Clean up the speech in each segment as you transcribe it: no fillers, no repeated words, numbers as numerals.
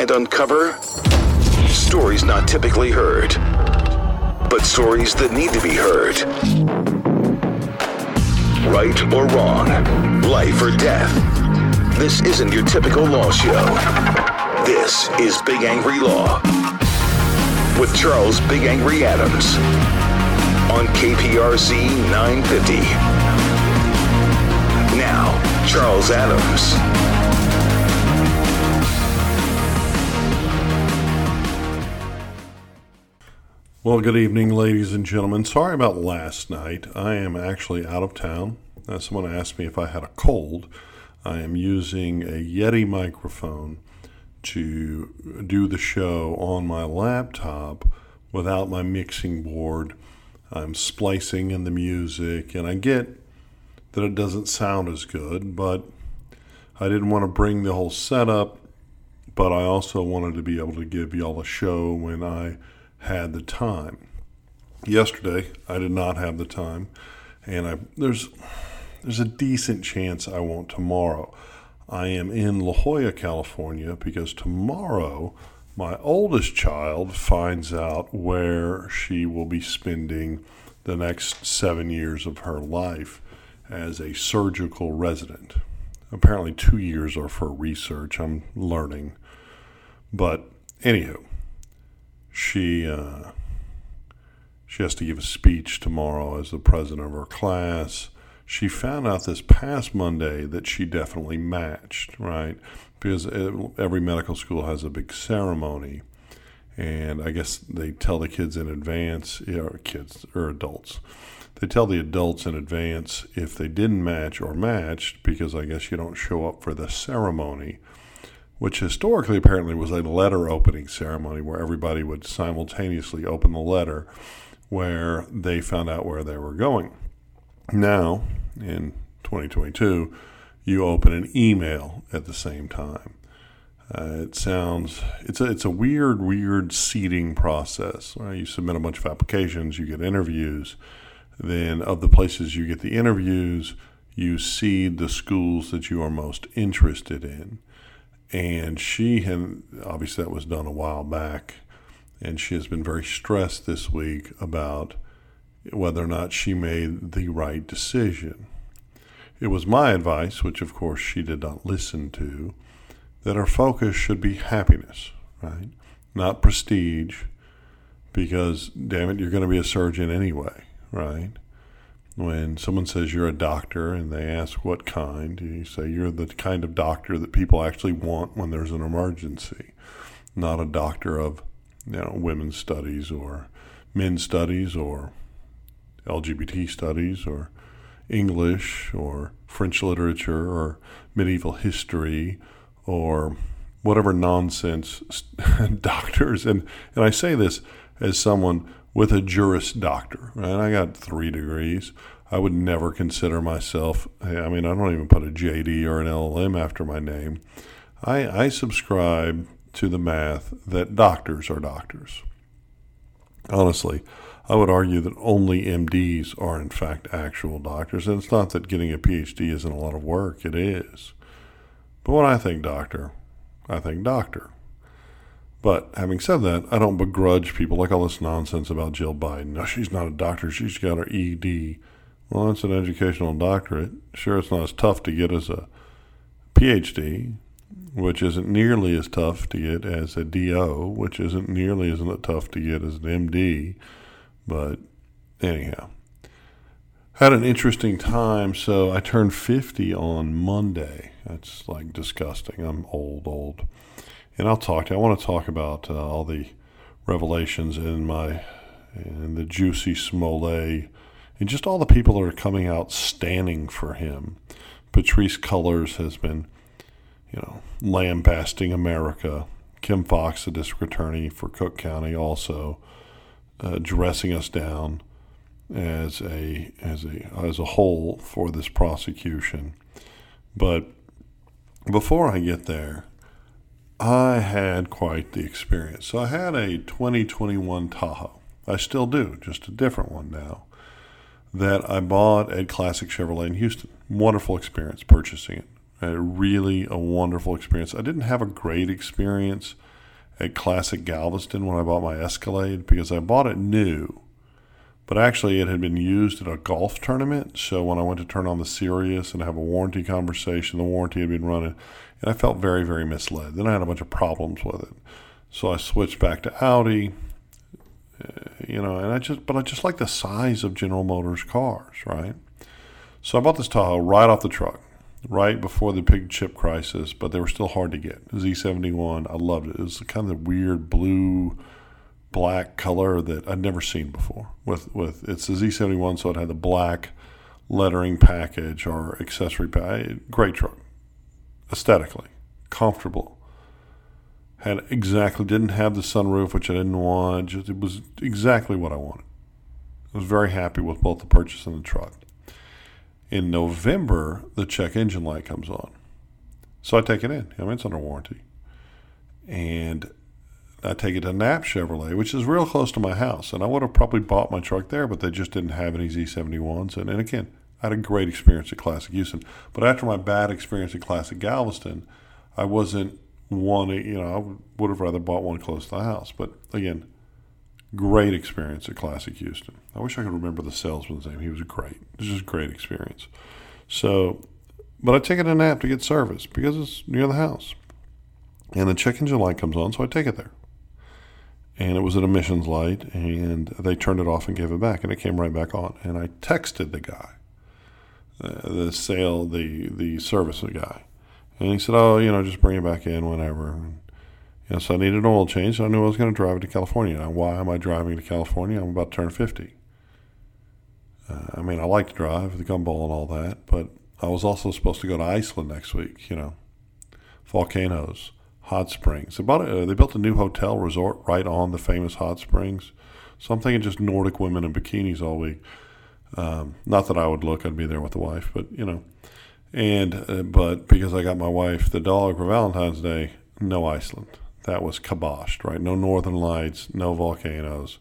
And uncover stories not typically heard, but stories that need to be heard. Right or wrong, life or death. This isn't your typical law show. This is Big Angry Law with Charles Big Angry Adams on KPRC 950. Now, Charles Adams. Well, good evening, ladies and gentlemen. Sorry about last night. I am actually out of town. Someone asked me if I had a cold. I am using a Yeti microphone to do the show on my laptop without my mixing board. I'm splicing in the music, and I get that it doesn't sound as good, but I didn't want to bring the whole setup, but I also wanted to be able to give y'all a show when I had the time. Yesterday, I did not have the time, and there's a decent chance I won't tomorrow. I am in La Jolla, California, because tomorrow my oldest child finds out where she will be spending the next 7 years of her life as a surgical resident. Apparently 2 years are for research, I'm learning. But anywho, She has to give a speech tomorrow as the president of her class. She found out this past Monday that she definitely matched, right? Because every medical school has a big ceremony. And I guess they tell the kids in advance, or kids or adults, they tell the adults in advance if they didn't match or matched, because I guess you don't show up for the ceremony, which historically apparently was a letter opening ceremony where everybody would simultaneously open the letter where they found out where they were going. Now, in 2022, you open an email at the same time. It's a weird seeding process. Right? You submit a bunch of applications, you get interviews. Then of the places you get the interviews, you seed the schools that you are most interested in. And she had, obviously that was done a while back, and she has been very stressed this week about whether or not she made the right decision. It was my advice, which of course she did not listen to, that her focus should be happiness, right? Not prestige, because damn it, you're going to be a surgeon anyway, right? When someone says you're a doctor and they ask what kind, you say you're the kind of doctor that people actually want when there's an emergency, not a doctor of, you know, women's studies or men's studies or LGBT studies or English or French literature or medieval history or whatever nonsense doctors. And I say this as someone with a Juris Doctor, right? I got 3 degrees. I would never consider myself, I mean, I don't even put a JD or an LLM after my name. I subscribe to the math that doctors are doctors. Honestly, I would argue that only MDs are in fact actual doctors. And it's not that getting a PhD isn't a lot of work, it is. But when I think doctor, I think doctor. But having said that, I don't begrudge people like all this nonsense about Jill Biden. No, she's not a doctor. She's got her ED. Well, that's an educational doctorate. Sure, it's not as tough to get as a PhD, which isn't nearly as tough to get as a DO, which isn't nearly as tough to get as an MD. But anyhow, had an interesting time. So I turned 50 on Monday. That's like disgusting. I'm old. And I want to talk about all the revelations in the Jussie Smollett and just all the people that are coming out standing for him. Patrice Cullors has been, lambasting America. Kim Foxx, the district attorney for Cook County, also dressing us down as a whole for this prosecution. But before I get there, I had quite the experience. So I had a 2021 Tahoe. I still do, just a different one now, that I bought at Classic Chevrolet in Houston. Wonderful experience purchasing it. Really a wonderful experience. I didn't have a great experience at Classic Galveston when I bought my Escalade because I bought it new. But actually it had been used at a golf tournament, so when I went to turn on the Sirius and have a warranty conversation, the warranty had been running, and I felt very, very misled. Then I had a bunch of problems with it. So I switched back to Audi, and I just like the size of General Motors cars, right? So I bought this Tahoe right off the truck, right before the pig chip crisis, but they were still hard to get. Z71, I loved it. It was kind of the weird blue black color that I'd never seen before. With it's the Z71, so it had the black lettering package or accessory package. Great truck, aesthetically comfortable. Didn't have the sunroof, which I didn't want. It was exactly what I wanted. I was very happy with both the purchase and the truck. In November, the check engine light comes on, so I take it in. It's under warranty, and I take it to Knapp Chevrolet, which is real close to my house, and I would have probably bought my truck there, but they just didn't have any Z71s. And again, I had a great experience at Classic Houston, but after my bad experience at Classic Galveston, I wasn't wanting, I would have rather bought one close to the house. But again, great experience at Classic Houston. I wish I could remember the salesman's name. He was great. It was just a great experience. So, but I take it to Knapp to get service because it's near the house, and the check engine light comes on, so I take it there. And it was an emissions light, and they turned it off and gave it back, and it came right back on. And I texted the guy, the service guy, and he said, just bring it back in whenever. And so I needed an oil change, so I knew I was going to drive it to California. Now, why am I driving to California? I'm about to turn 50. I like to drive, the gumball and all that, but I was also supposed to go to Iceland next week, volcanoes. Hot springs. They built a new hotel resort right on the famous hot springs. So I'm thinking just Nordic women in bikinis all week. Not that I would look. I'd be there with the wife, but but because I got my wife the dog for Valentine's Day, no Iceland. That was kiboshed, right? No northern lights, no volcanoes.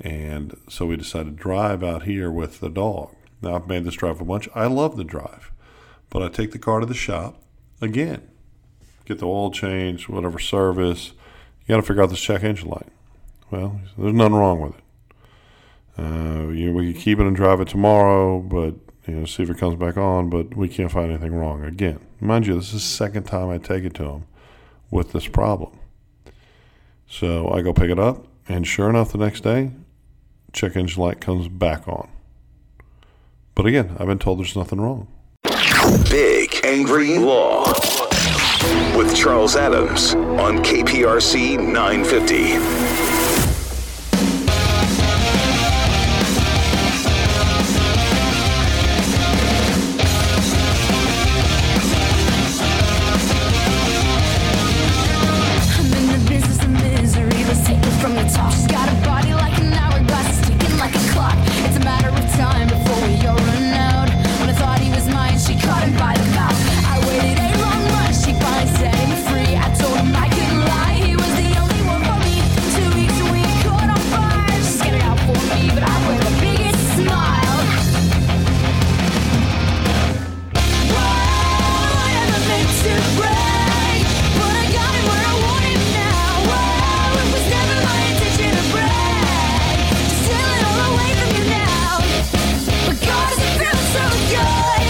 And so we decided to drive out here with the dog. Now I've made this drive a bunch. I love the drive, but I take the car to the shop again. Get the oil change, whatever service. You got to figure out this check engine light. Well, there's nothing wrong with it. We can keep it and drive it tomorrow, but see if it comes back on. But we can't find anything wrong again. Mind you, this is the second time I take it to him with this problem. So I go pick it up, and sure enough, the next day, check engine light comes back on. But again, I've been told there's nothing wrong. Big Angry Law. With Charles Adams on KPRC 950. I'm in the business of misery. Let's take it from the top. She's got a body like an hourglass, it's ticking like a clock. It's a matter of time before we all run out. When I thought he was mine, she caught him by the mouth. I waited a long run, she finds set him free. I told him I couldn't lie, he was the only one for me. 2 weeks and we caught on fire. She scared it out for me, but I wear the biggest smile. Why am I meant to break? But I got it where I want it now. Wow, it was never my intention to break. Just steal it all away from you now. But God, does it feel so good?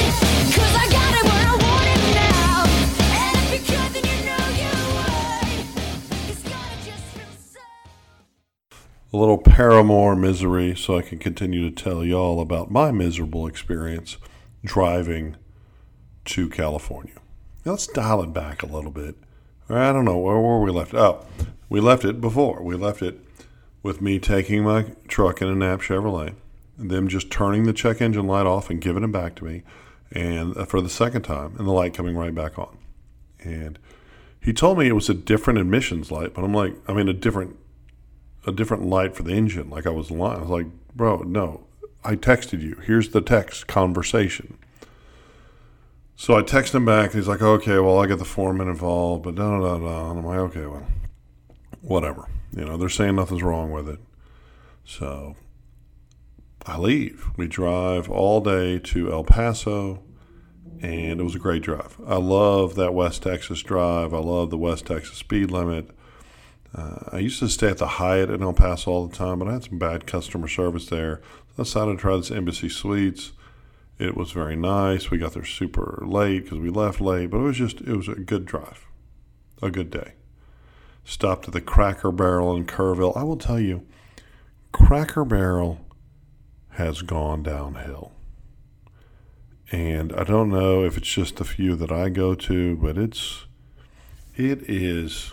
'Cause I got it where I want it now. And if you could, then you know you would. 'Cause God, it just feels so. A little Paramore misery, so I can continue to tell y'all about my miserable experience driving to California. Now let's dial it back a little bit. I don't know, where were we left? Oh, we left it before. We left it with me taking my truck in a Knapp Chevrolet them just turning the check engine light off and giving it back to me, and for the second time, and the light coming right back on. And he told me it was a different admissions light, but I'm like, I mean, a different light for the engine. Like I was lying. I was like, bro, no, I texted you. Here's the text conversation. So I text him back. He's like, okay, well, I get the foreman involved, but no. And I'm like, okay, well, whatever. You know, they're saying nothing's wrong with it. So I leave. We drive all day to El Paso, and it was a great drive. I love that West Texas drive. I love the West Texas speed limit. I used to stay at the Hyatt in El Paso all the time, but I had some bad customer service there. So I decided to try this Embassy Suites. It was very nice. We got there super late because we left late, but it was a good drive, a good day. Stopped at the Cracker Barrel in Kerrville. I will tell you, Cracker Barrel has gone downhill. And I don't know if it's just the few that I go to, but it is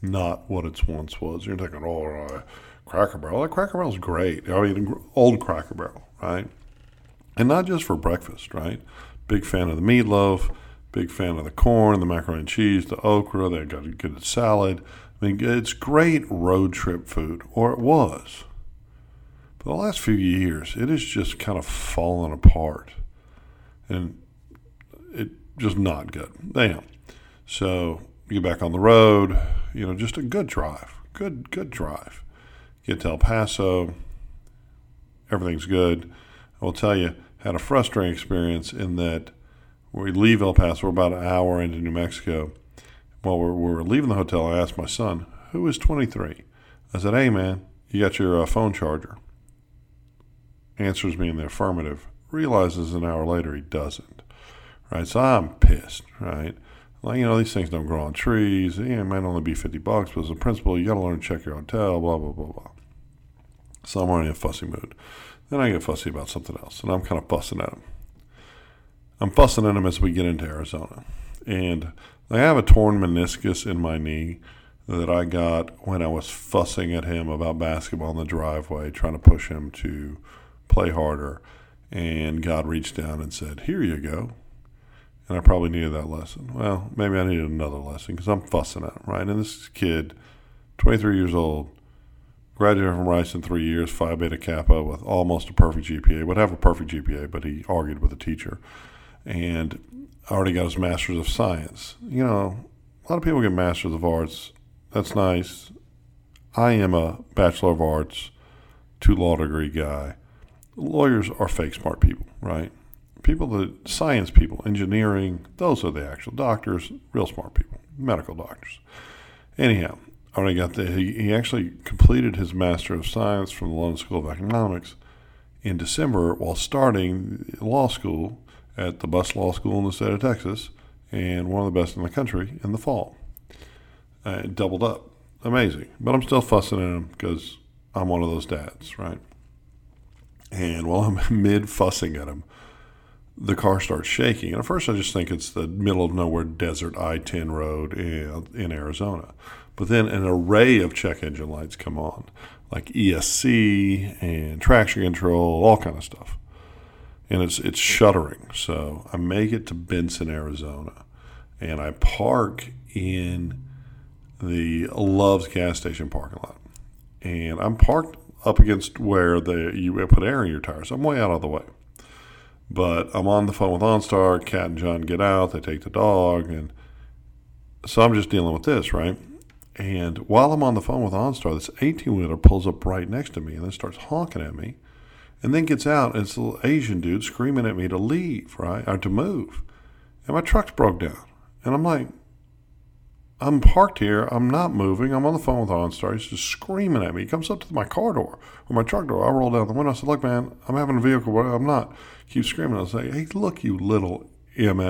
not what it once was. You're thinking, oh, Cracker Barrel. Like, Cracker Barrel's great. I mean, old Cracker Barrel, right? And not just for breakfast, right? Big fan of the meatloaf, big fan of the corn, the macaroni and cheese, the okra. They got a good salad. I mean, it's great road trip food, or it was. But the last few years, it has just kind of fallen apart. And it just not good. Damn. So you get back on the road, you know, just a good drive. Good drive. Get to El Paso. Everything's good. I will tell you, had a frustrating experience in that we leave El Paso. We're about an hour into New Mexico. While we're leaving the hotel, I asked my son, who is 23? I said, hey, man, you got your phone charger? Answers me in the affirmative. Realizes an hour later he doesn't. Right? So I'm pissed, right? Like, you know, these things don't grow on trees. It might only be $50, but as a principal, you got to learn to check your hotel, blah, blah, blah, blah. So I'm already in a fussy mood. Then I get fussy about something else, and I'm kind of fussing at him. I'm fussing at him as we get into Arizona. And I have a torn meniscus in my knee that I got when I was fussing at him about basketball in the driveway, trying to push him to play harder. And God reached down and said, here you go. And I probably needed that lesson. Well, maybe I needed another lesson because I'm fussing at him, right? And this kid, 23 years old, graduated from Rice in 3 years, Phi Beta Kappa with almost a perfect GPA. Would have a perfect GPA, but he argued with a teacher. And already got his Master's of Science. You know, a lot of people get Master's of Arts. That's nice. I am a Bachelor of Arts, 2 law degree guy. Lawyers are fake smart people, right? People that, science people, engineering, those are the actual doctors, real smart people, medical doctors. Anyhow. Already got the, he actually completed his Master of Science from the London School of Economics in December while starting law school at the best law school in the state of Texas and one of the best in the country in the fall. It doubled up. Amazing. But I'm still fussing at him because I'm one of those dads, right? And while I'm mid-fussing at him, the car starts shaking. And at first I just think it's the middle of nowhere desert I-10 road in Arizona. But then an array of check engine lights come on, like ESC and traction control, all kind of stuff. And it's shuddering. So I make it to Benson, Arizona, and I park in the Love's gas station parking lot. And I'm parked up against where you put air in your tires. I'm way out of the way. But I'm on the phone with OnStar. Cat and John get out. They take the dog. And so I'm just dealing with this, right? And while I'm on the phone with OnStar, this 18-wheeler pulls up right next to me and then starts honking at me and then gets out, and it's a little Asian dude screaming at me to leave, right, or to move. And my truck's broke down. And I'm like, I'm parked here. I'm not moving. I'm on the phone with OnStar. He's just screaming at me. He comes up to my car door or my truck door. I roll down the window. I said, look, man, I'm having a vehicle. I'm not. Keep screaming. I say, hey, look, you little MF.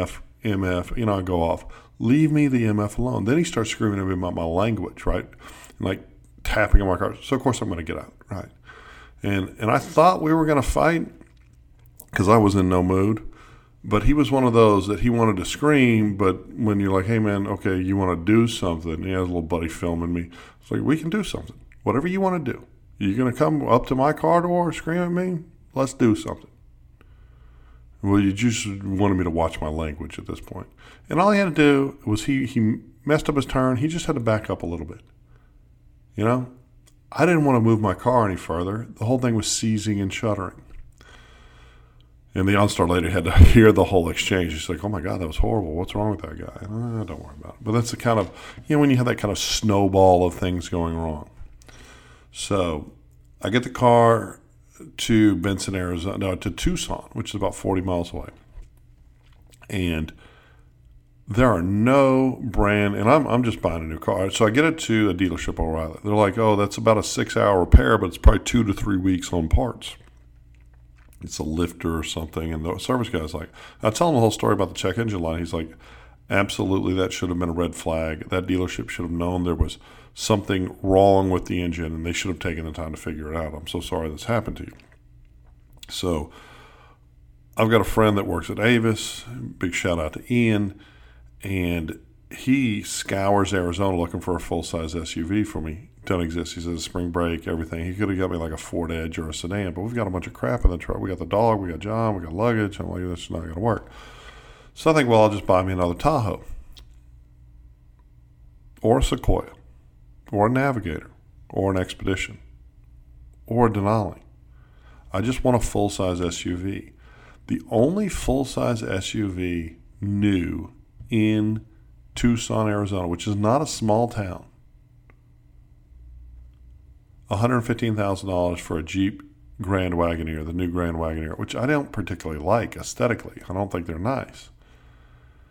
You know, I go off. Leave me the MF alone. Then he starts screaming at me about my language, right? And like tapping on my car. So, of course, I'm going to get out, right? And I thought we were going to fight because I was in no mood. But he was one of those that he wanted to scream. But when you're like, hey, man, okay, you want to do something. He has a little buddy filming me. It's like, we can do something. Whatever you want to do. You going to come up to my car door and scream at me? Let's do something. Well, you just wanted me to watch my language at this point. And all he had to do was he messed up his turn. He just had to back up a little bit. You know, I didn't want to move my car any further. The whole thing was seizing and shuddering. And the OnStar lady had to hear the whole exchange. She's like, oh, my God, that was horrible. What's wrong with that guy? Don't worry about it. But that's the kind of, you know, when you have that kind of snowball of things going wrong. So I get the car to Benson, Arizona, no, to Tucson, which is about 40 miles away. And there are no brand, and I'm just buying a new car. So I get it to a dealership, O'Reilly. They're like, oh, that's about a 6-hour repair, but it's probably 2 to 3 weeks on parts. It's a lifter or something. And the service guy's like, I tell him the whole story about the check engine light. He's like, absolutely, that should have been a red flag. That dealership should have known there was something wrong with the engine, and they should have taken the time to figure it out. I'm so sorry this happened to you. So I've got a friend that works at Avis. Big shout out to Ian. And he scours Arizona looking for a full-size SUV for me. Don't exist. He says spring break, everything. He could have got me like a Ford Edge or a sedan, but we've got a bunch of crap in the truck. We got the dog, we got John, we got luggage. I'm like, that's not going to work. So I think, well, I'll just buy me another Tahoe or a Sequoia or a Navigator or an Expedition or a Denali. I just want a full-size SUV. The only full-size SUV new in Tucson, Arizona, which is not a small town, $115,000 for a Jeep Grand Wagoneer, the new Grand Wagoneer, which I don't particularly like aesthetically. I don't think they're nice.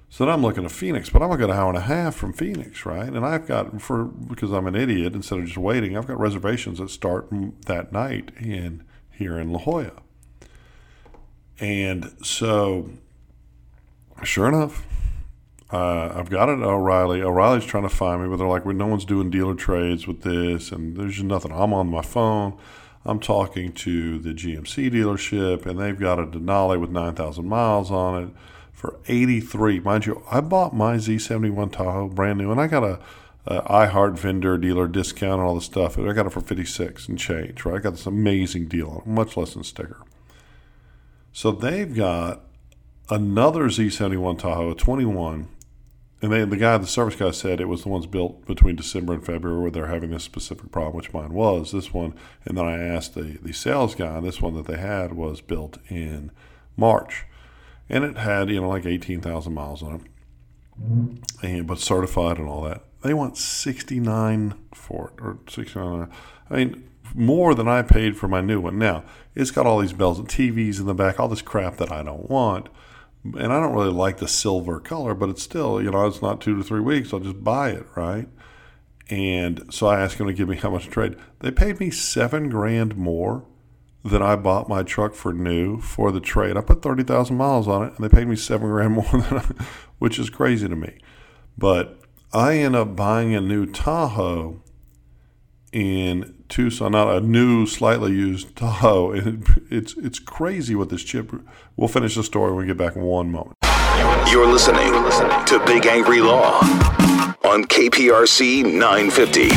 So then I'm looking at Phoenix, but I'm like an hour and a half from Phoenix, right? And I've got, because I'm an idiot, instead of just waiting, I've got reservations that start that night here in La Jolla. And so, sure enough, I've got it at O'Reilly. O'Reilly's trying to find me, but they're like, well, no one's doing dealer trades with this, and there's just nothing. I'm on my phone. I'm talking to the GMC dealership, and they've got a Denali with 9,000 miles on it for $83,000. Mind you, I bought my Z71 Tahoe brand new, and I got a iHeart vendor dealer discount and all this stuff. I got it for $56,000 and change, right? I got this amazing deal on it, much less than sticker. So they've got another Z71 Tahoe, a 21. And the service guy said it was the ones built between December and February where they're having this specific problem, which mine was, this one. And then I asked the sales guy, and this one that they had was built in March. And it had, like 18,000 miles on it, but certified and all that. They want $69,000 for it, or $69,000. I mean, more than I paid for my new one. Now, it's got all these bells and TVs in the back, all this crap that I don't want. And I don't really like the silver color, but it's still, it's not 2 to 3 weeks. I'll just buy it, right? And so I asked them to give me how much to trade. They paid me $7,000 more than I bought my truck for new for the trade. I put 30,000 miles on it, and they paid me $7,000 more, which is crazy to me. But I end up buying a new Tahoe in Tucson, not a new, slightly used Tahoe. It's crazy what this chip. We'll finish the story when we get back in one moment. You're listening to Big Angry Law on KPRC 950.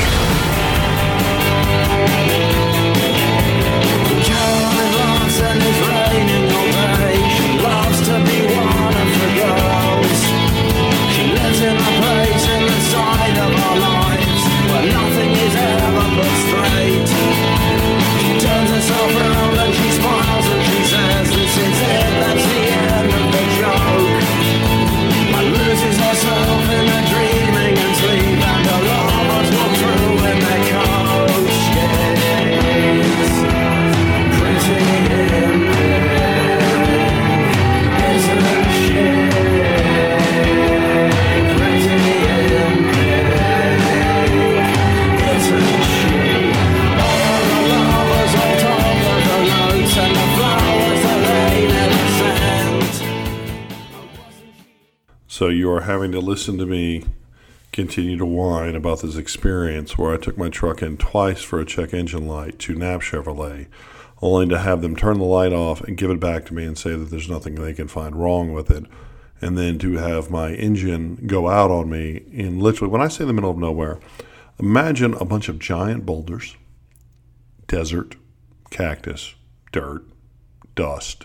So you are having to listen to me continue to whine about this experience where I took my truck in twice for a check engine light to Knapp Chevrolet, only to have them turn the light off and give it back to me and say that there's nothing they can find wrong with it, and then to have my engine go out on me in literally, when I say the middle of nowhere, imagine a bunch of giant boulders desert, cactus, dirt, dust,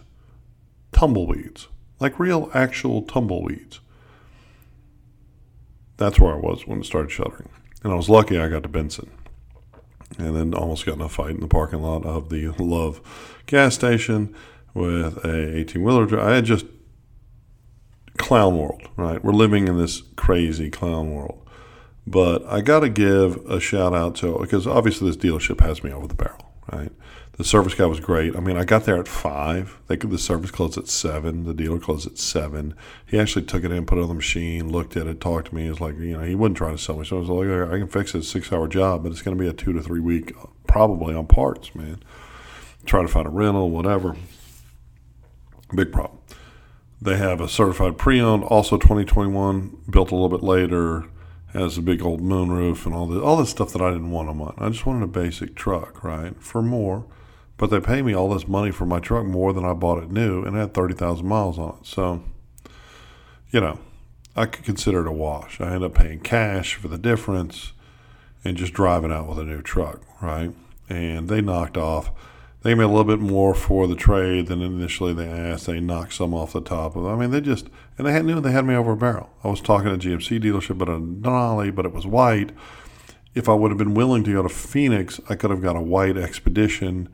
tumbleweeds, like real actual tumbleweeds. That's where I was when it started shuttering. And I was lucky I got to Benson. And then almost got in a fight in the parking lot of the Love's gas station with a 18-wheeler. I had just clown world, right? We're living in this crazy clown world. But I got to give a shout out to, because obviously this dealership has me over the barrel, right? The service guy was great. I mean, I got there at 5. The service closed at 7. The dealer closed at 7. He actually took it in, put it on the machine, looked at it, talked to me. He was like, he wasn't trying to sell me. So I was like, I can fix this 6-hour job, but it's going to be a 2 to 3 week probably on parts, man. Try to find a rental, whatever. Big problem. They have a certified pre-owned, also 2021, built a little bit later, has a big old moonroof and all this stuff that I didn't want on mine. I just wanted a basic truck, right, for more. But they pay me all this money for my truck more than I bought it new, and it had 30,000 miles on it. So, I could consider it a wash. I end up paying cash for the difference and just driving out with a new truck, right? And they knocked off. They made a little bit more for the trade than initially they asked. They knocked some off the top of it. I mean, they just – and they knew they had me over a barrel. I was talking to a GMC dealership, but a Denali, but it was white. If I would have been willing to go to Phoenix, I could have got a white Expedition.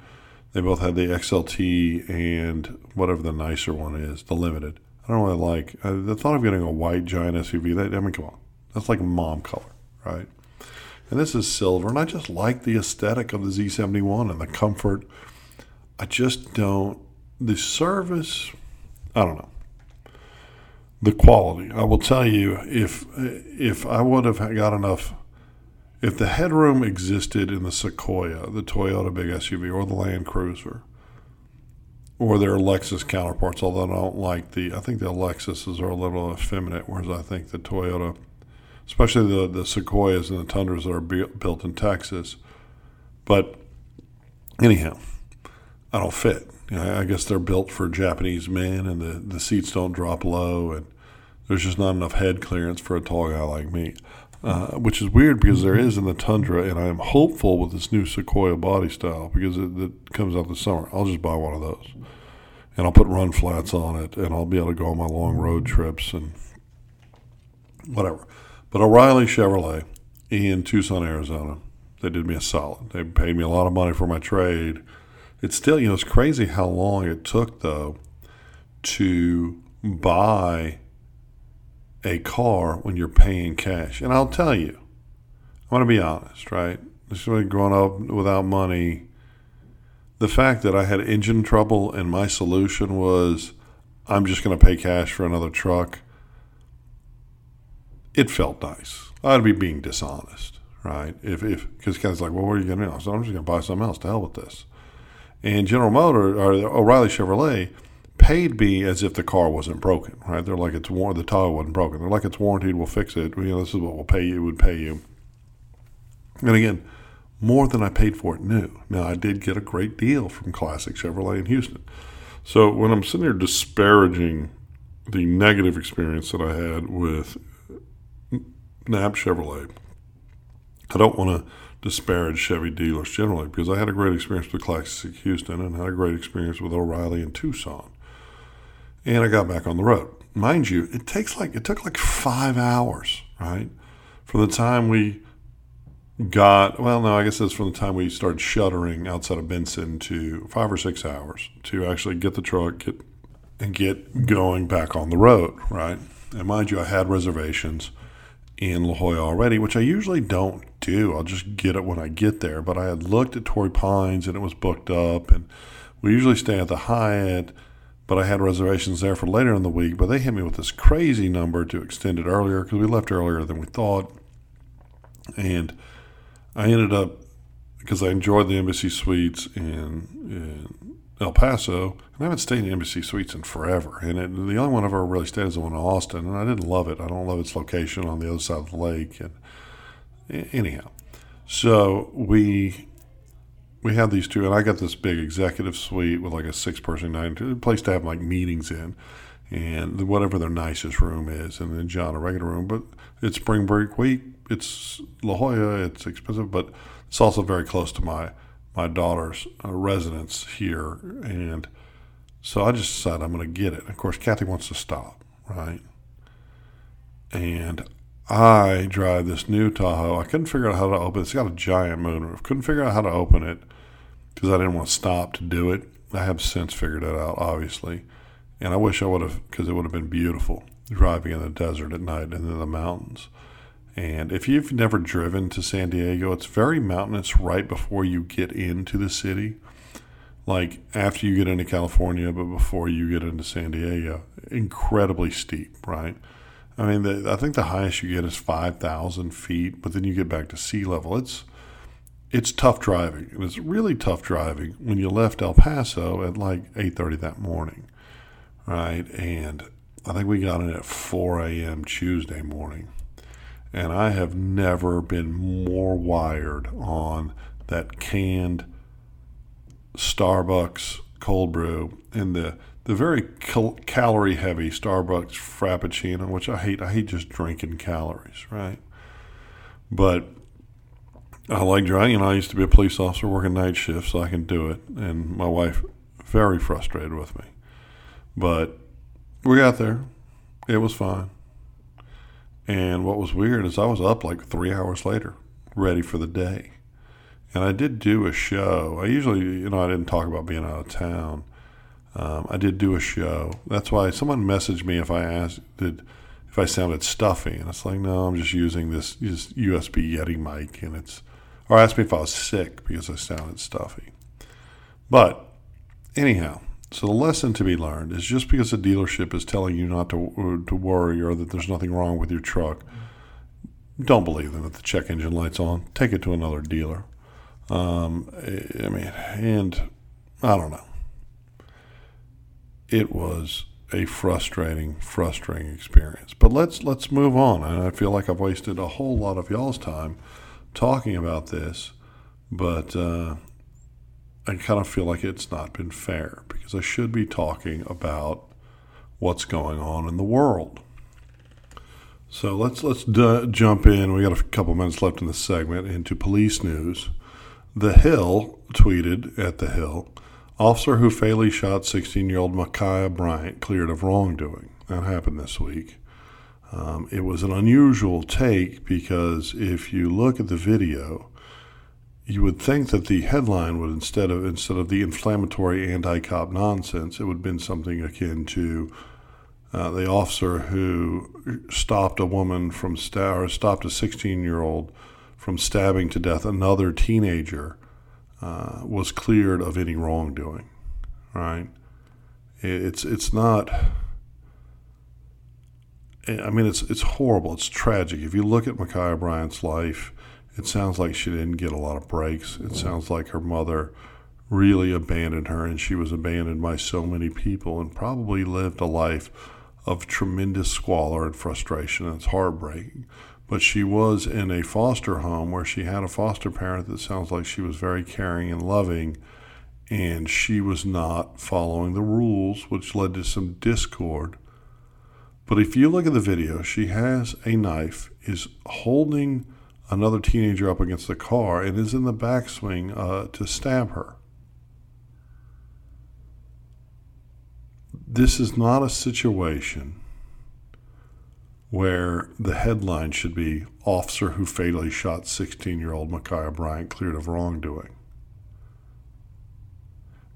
They both had the XLT and whatever the nicer one is, the Limited. I don't really like. The thought of getting a white giant SUV, come on. That's like mom color, right? And this is silver, and I just like the aesthetic of the Z71 and the comfort. I just don't. The service, I don't know. The quality. I will tell you, if I would have got enough. If the headroom existed in the Sequoia, the Toyota big SUV, or the Land Cruiser, or their Lexus counterparts, although I don't like I think the Lexuses are a little effeminate, whereas I think the Toyota, especially the Sequoias and the Tundras that are built in Texas. But anyhow, I don't fit. I guess they're built for Japanese men, and the seats don't drop low, and there's just not enough head clearance for a tall guy like me. Which is weird because there is in the Tundra, and I am hopeful with this new Sequoia body style because it comes out this summer. I'll just buy one of those, and I'll put run flats on it, and I'll be able to go on my long road trips and whatever. But O'Reilly Chevrolet in Tucson, Arizona, they did me a solid. They paid me a lot of money for my trade. It's still, it's crazy how long it took, though, to buy a car when you're paying cash. And I'll tell you, I'm going to be honest, right? This is like growing up without money. The fact that I had engine trouble and my solution was I'm just going to pay cash for another truck, it felt nice. I'd be being dishonest, right? Because guys are like, well, what are you going to do? So I'm just going to buy something else. To hell with this. And General Motors or O'Reilly Chevrolet paid me as if the car wasn't broken, right? They're like, it's warranted, the tire wasn't broken. They're like, it's warranted, we'll fix it. This is what we'll pay you, would pay you. And again, more than I paid for it new. Now, I did get a great deal from Classic Chevrolet in Houston. So when I'm sitting here disparaging the negative experience that I had with Knapp Chevrolet, I don't want to disparage Chevy dealers generally because I had a great experience with Classic Houston and had a great experience with O'Reilly in Tucson. And I got back on the road. Mind you, it took like 5 hours, right? From the time we got, I guess it's from the time we started shuttering outside of Benson to 5 or 6 hours to actually get the truck and get going back on the road, right? And mind you, I had reservations in La Jolla already, which I usually don't do. I'll just get it when I get there. But I had looked at Torrey Pines and it was booked up. And we usually stay at the Hyatt. But I had reservations there for later in the week. But they hit me with this crazy number to extend it earlier because we left earlier than we thought. And I ended up, because I enjoyed the Embassy Suites in El Paso, and I haven't stayed in Embassy Suites in forever. And the only one I've ever really stayed is the one in Austin, and I didn't love it. I don't love its location on the other side of the lake. And anyhow, so we had these two, and I got this big executive suite with like a 6-person dining, a place to have like meetings in, and whatever their nicest room is, and then John a regular room. But it's spring break week. It's La Jolla. It's expensive, but it's also very close to my my daughter's residence here. And so I just decided I'm going to get it. Of course, Kathy wants to stop, right? And I drive this new Tahoe. I couldn't figure out how to open it. It's got a giant moonroof. Couldn't figure out how to open it because I didn't want to stop to do it. I have since figured that out, obviously. And I wish I would have, because it would have been beautiful driving in the desert at night and in the mountains. And if you've never driven to San Diego, it's very mountainous right before you get into the city. Like after you get into California, but before you get into San Diego, incredibly steep, right? I mean, I think the highest you get is 5,000 feet, but then you get back to sea level. It's tough driving, and it's really tough driving when you left El Paso at like 8:30 that morning, right? And I think we got in at 4 a.m. Tuesday morning. And I have never been more wired on that canned Starbucks cold brew and the very calorie-heavy Starbucks Frappuccino, which I hate. I hate just drinking calories, right? But I like driving. You know, I used to be a police officer working night shifts, so I can do it. And my wife, very frustrated with me. But we got there. It was fine. And what was weird is I was up like 3 hours later, ready for the day. And I did do a show. I usually, you know, I didn't talk about being out of town. I did do a show. That's why someone messaged me if I sounded stuffy. And it's like, no, I'm just using this USB Yeti mic. And or asked me if I was sick because I sounded stuffy. But anyhow. So the lesson to be learned is just because a dealership is telling you not to worry or that there's nothing wrong with your truck, don't believe them if the check engine light's on. Take it to another dealer. I don't know. It was a frustrating experience. But let's move on. And I feel like I've wasted a whole lot of y'all's time talking about this, but I kind of feel like it's not been fair because I should be talking about what's going on in the world. So let's jump in. We got a couple minutes left in this segment into police news. The Hill tweeted at The Hill, officer who fatally shot 16-year-old Ma'Khia Bryant cleared of wrongdoing. That happened this week. It was an unusual take because if you look at the video, you would think that the headline would, instead of the inflammatory anti-cop nonsense, it would have been something akin to the officer who stopped a woman from stopped a 16-year-old from stabbing to death another teenager was cleared of any wrongdoing. Right? It's not. I mean, it's horrible. It's tragic. If you look at Ma'Khia Bryant's life. It sounds like she didn't get a lot of breaks. It sounds like her mother really abandoned her, and she was abandoned by so many people and probably lived a life of tremendous squalor and frustration. And it's heartbreaking. But she was in a foster home where she had a foster parent that sounds like she was very caring and loving, and she was not following the rules, which led to some discord. But if you look at the video, she has a knife, is holding another teenager up against the car and is in the backswing to stab her. This is not a situation where the headline should be officer who fatally shot 16-year-old Ma'Khia Bryant cleared of wrongdoing.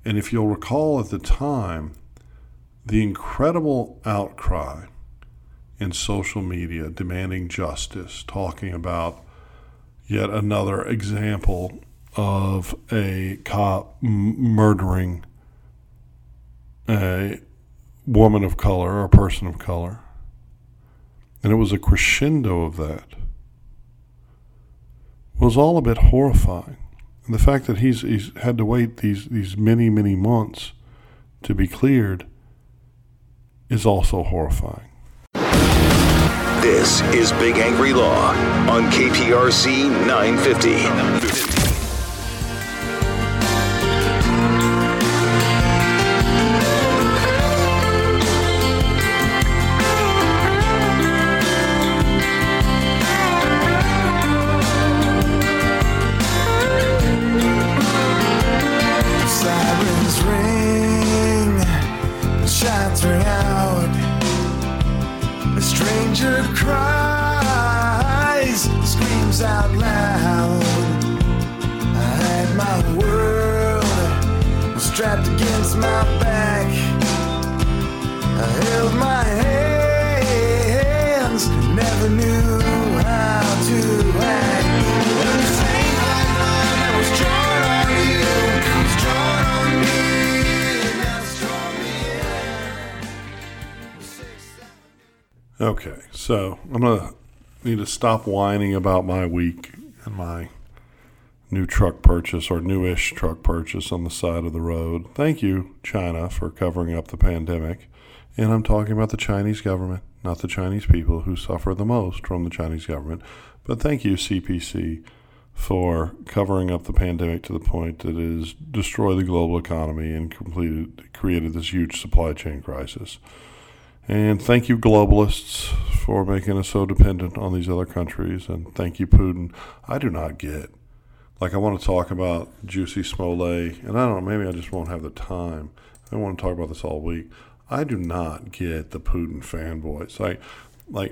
And if you'll recall at the time, the incredible outcry in social media demanding justice, talking about yet another example of a cop murdering a woman of color or a person of color. And it was a crescendo of that. It was all a bit horrifying. And the fact that he's had to wait these many, many months to be cleared is also horrifying. This is Big Angry Law on KPRC 950. stranger cries, screams out loud. I had my world was strapped against my back. I held my hands, never knew how to act. When you sang like mine, I was drawn on you, I was drawn on me, and that's drawn me out. Okay, so I'm going to need to stop whining about my week and my new truck purchase or newish truck purchase on the side of the road. Thank you, China, for covering up the pandemic. And I'm talking about the Chinese government, not the Chinese people who suffer the most from the Chinese government. But thank you, CPC, for covering up the pandemic to the point that it has destroyed the global economy and created this huge supply chain crisis. And thank you, globalists, for making us so dependent on these other countries. And thank you, Putin. I do not get. Like, I want to talk about Jussie Smollett, and I don't know, maybe I just won't have the time. I want to talk about this all week. I do not get the Putin fanboys.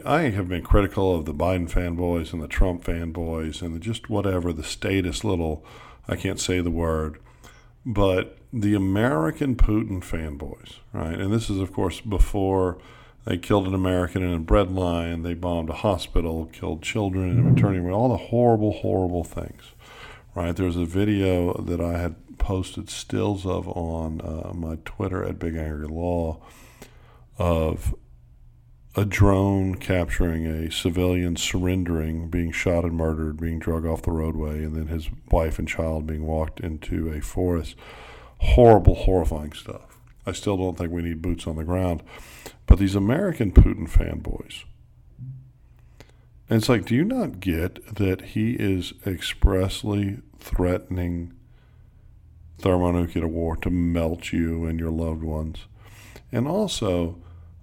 I have been critical of the Biden fanboys and the Trump fanboys and just whatever, the statist little, I can't say the word, but the American Putin fanboys, right? And this is, of course, before they killed an American in a bread line, they bombed a hospital, killed children in a maternity ward, all the horrible, horrible things, right? There's a video that I had posted stills of on my Twitter at Big Angry Law of a drone capturing a civilian surrendering, being shot and murdered, being dragged off the roadway, and then his wife and child being walked into a forest. Horrible, horrifying stuff. I still don't think we need boots on the ground. But these American Putin fanboys, and it's like, do you not get that he is expressly threatening thermonuclear war to melt you and your loved ones, and also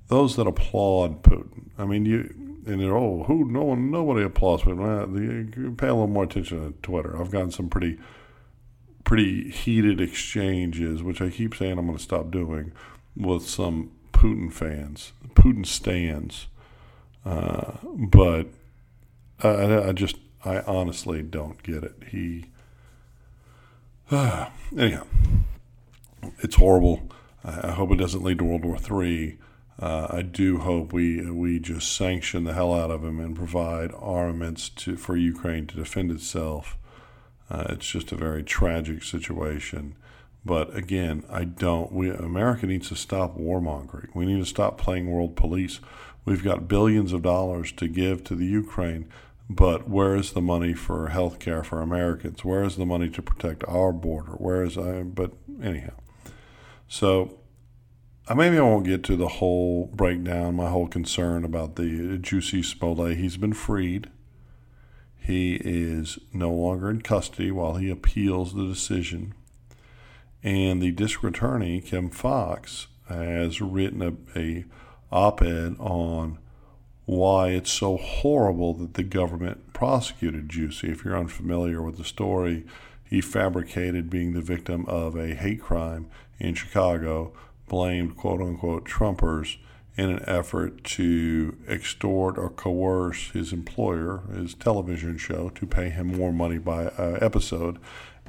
those that applaud Putin? I mean, nobody applauds Putin. Pay a little more attention to Twitter. I've gotten some pretty heated exchanges, which I keep saying I'm going to stop doing, with some Putin fans, Putin stans. But I honestly don't get it. Anyhow, it's horrible. I hope it doesn't lead to World War III. I do hope we just sanction the hell out of him and provide armaments for Ukraine to defend itself. It's just a very tragic situation. But again, America needs to stop warmongering. We need to stop playing world police. We've got billions of dollars to give to the Ukraine. But where is the money for health care for Americans? Where is the money to protect our border? But anyhow. So maybe I won't get to the whole breakdown, my whole concern about the Jussie Smollett. He's been freed. He is no longer in custody while he appeals the decision. And the district attorney, Kim Foxx, has written a op-ed on why it's so horrible that the government prosecuted Jussie. If you're unfamiliar with the story, he fabricated being the victim of a hate crime in Chicago, blamed quote-unquote Trumpers in an effort to extort or coerce his employer, his television show, to pay him more money by episode,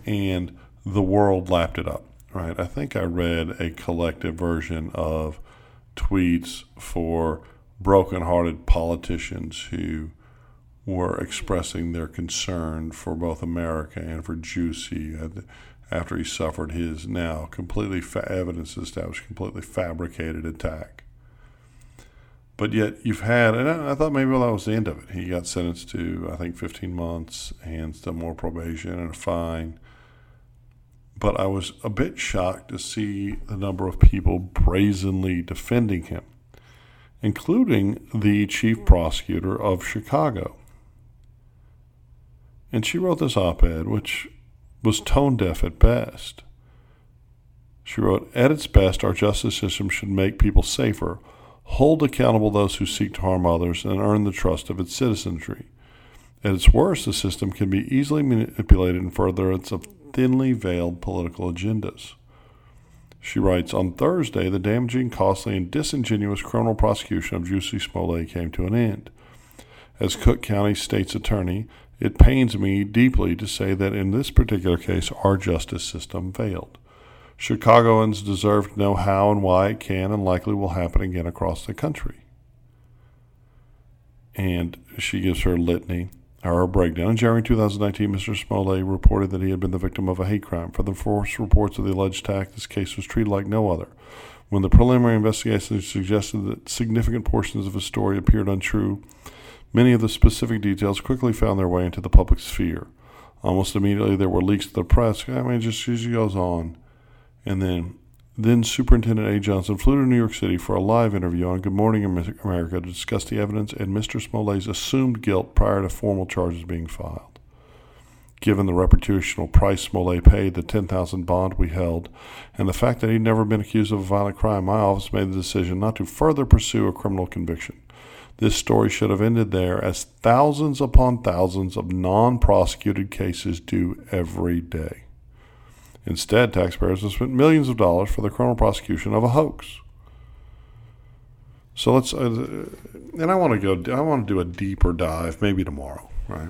and the world lapped it up, right? I think I read a collective version of tweets for broken-hearted politicians who were expressing their concern for both America and for Jussie after he suffered his now completely evidence established, completely fabricated attack. But yet you've had, and I thought maybe that was the end of it. He got sentenced to, I think, 15 months and some more probation and a fine. But I was a bit shocked to see the number of people brazenly defending him, including the chief prosecutor of Chicago. And she wrote this op-ed, which was tone-deaf at best. She wrote, "At its best, our justice system should make people safer, hold accountable those who seek to harm others, and earn the trust of its citizenry. At its worst, the system can be easily manipulated in furtherance of thinly veiled political agendas." She writes, on Thursday, the damaging, costly, and disingenuous criminal prosecution of Jussie Smollett came to an end. As Cook County State's Attorney, it pains me deeply to say that in this particular case, our justice system failed. Chicagoans deserve to know how and why it can and likely will happen again across the country. And she gives her litany, or breakdown. In January 2019, Mr. Smollett reported that he had been the victim of a hate crime. For the first reports of the alleged attack, this case was treated like no other. When the preliminary investigation suggested that significant portions of his story appeared untrue, many of the specific details quickly found their way into the public sphere. Almost immediately, there were leaks to the press. She goes on. And then Superintendent A. Johnson flew to New York City for a live interview on Good Morning America to discuss the evidence and Mr. Smollett's assumed guilt prior to formal charges being filed. Given the reputational price Smollett paid, the $10,000 bond we held, and the fact that he'd never been accused of a violent crime, my office made the decision not to further pursue a criminal conviction. This story should have ended there, as thousands upon thousands of non-prosecuted cases do every day. Instead, taxpayers have spent millions of dollars for the criminal prosecution of a hoax. So let's, and I want to do a deeper dive, maybe tomorrow, right?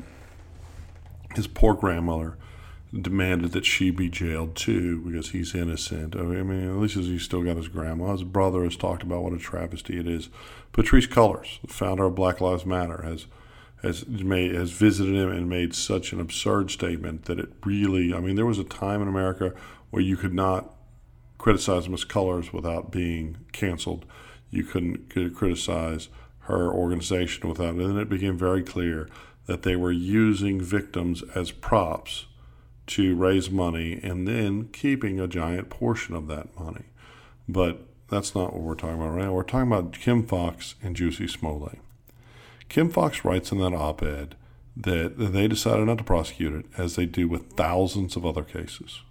His poor grandmother demanded that she be jailed too because he's innocent. I mean, at least he's still got his grandma. His brother has talked about what a travesty it is. Patrice Cullors, the founder of Black Lives Matter, has visited him and made such an absurd statement that it really, I mean, there was a time in America where you could not criticize Ms. Cullors without being canceled. You couldn't criticize her organization without it. And then it became very clear that they were using victims as props to raise money and then keeping a giant portion of that money. But that's not what we're talking about right now. We're talking about Kim Foxx and Jussie Smollett. Kim Foxx writes in that op-ed that they decided not to prosecute it, as they do with thousands of other cases.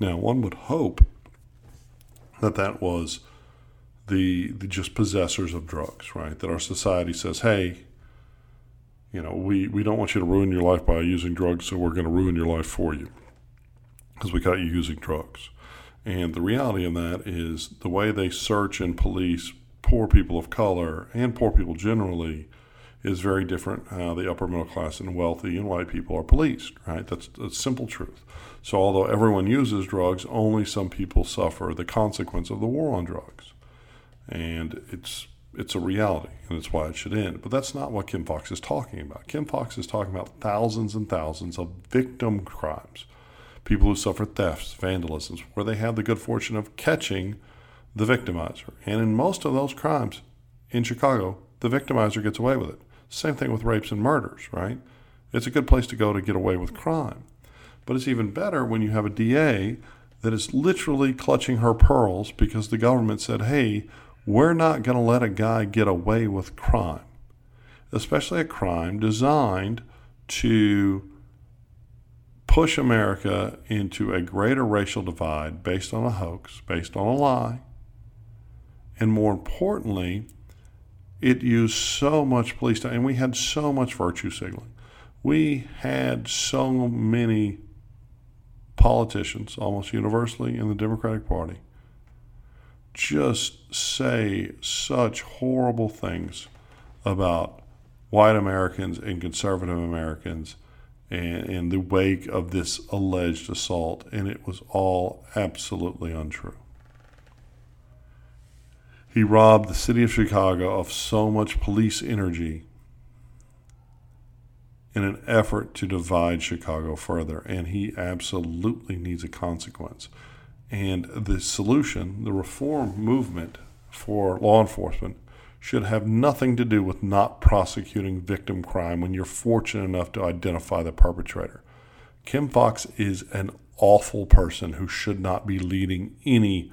Now, one would hope that that was the just possessors of drugs, right? That our society says, hey, you know, we don't want you to ruin your life by using drugs, so we're going to ruin your life for you because we caught you using drugs. And the reality of that is the way they search and police poor people of color and poor people generally is very different how the upper middle class and wealthy and white people are policed, right? That's a simple truth. So although everyone uses drugs, only some people suffer the consequence of the war on drugs. And it's a reality, and it's why it should end. But that's not what Kim Foxx is talking about. Kim Foxx is talking about thousands and thousands of victim crimes, people who suffer thefts, vandalisms, where they have the good fortune of catching the victimizer. And in most of those crimes in Chicago, the victimizer gets away with it. Same thing with rapes and murders, right? It's a good place to go to get away with crime. But it's even better when you have a DA that is literally clutching her pearls because the government said, hey, we're not going to let a guy get away with crime, especially a crime designed to push America into a greater racial divide based on a hoax, based on a lie. And more importantly, it used so much police time, and we had so much virtue signaling. We had so many politicians, almost universally in the Democratic Party, just say such horrible things about white Americans and conservative Americans and in the wake of this alleged assault, and it was all absolutely untrue. He robbed the city of Chicago of so much police energy in an effort to divide Chicago further, and he absolutely needs a consequence. And the solution, the reform movement for law enforcement, should have nothing to do with not prosecuting victim crime when you're fortunate enough to identify the perpetrator. Kim Foxx is an awful person who should not be leading any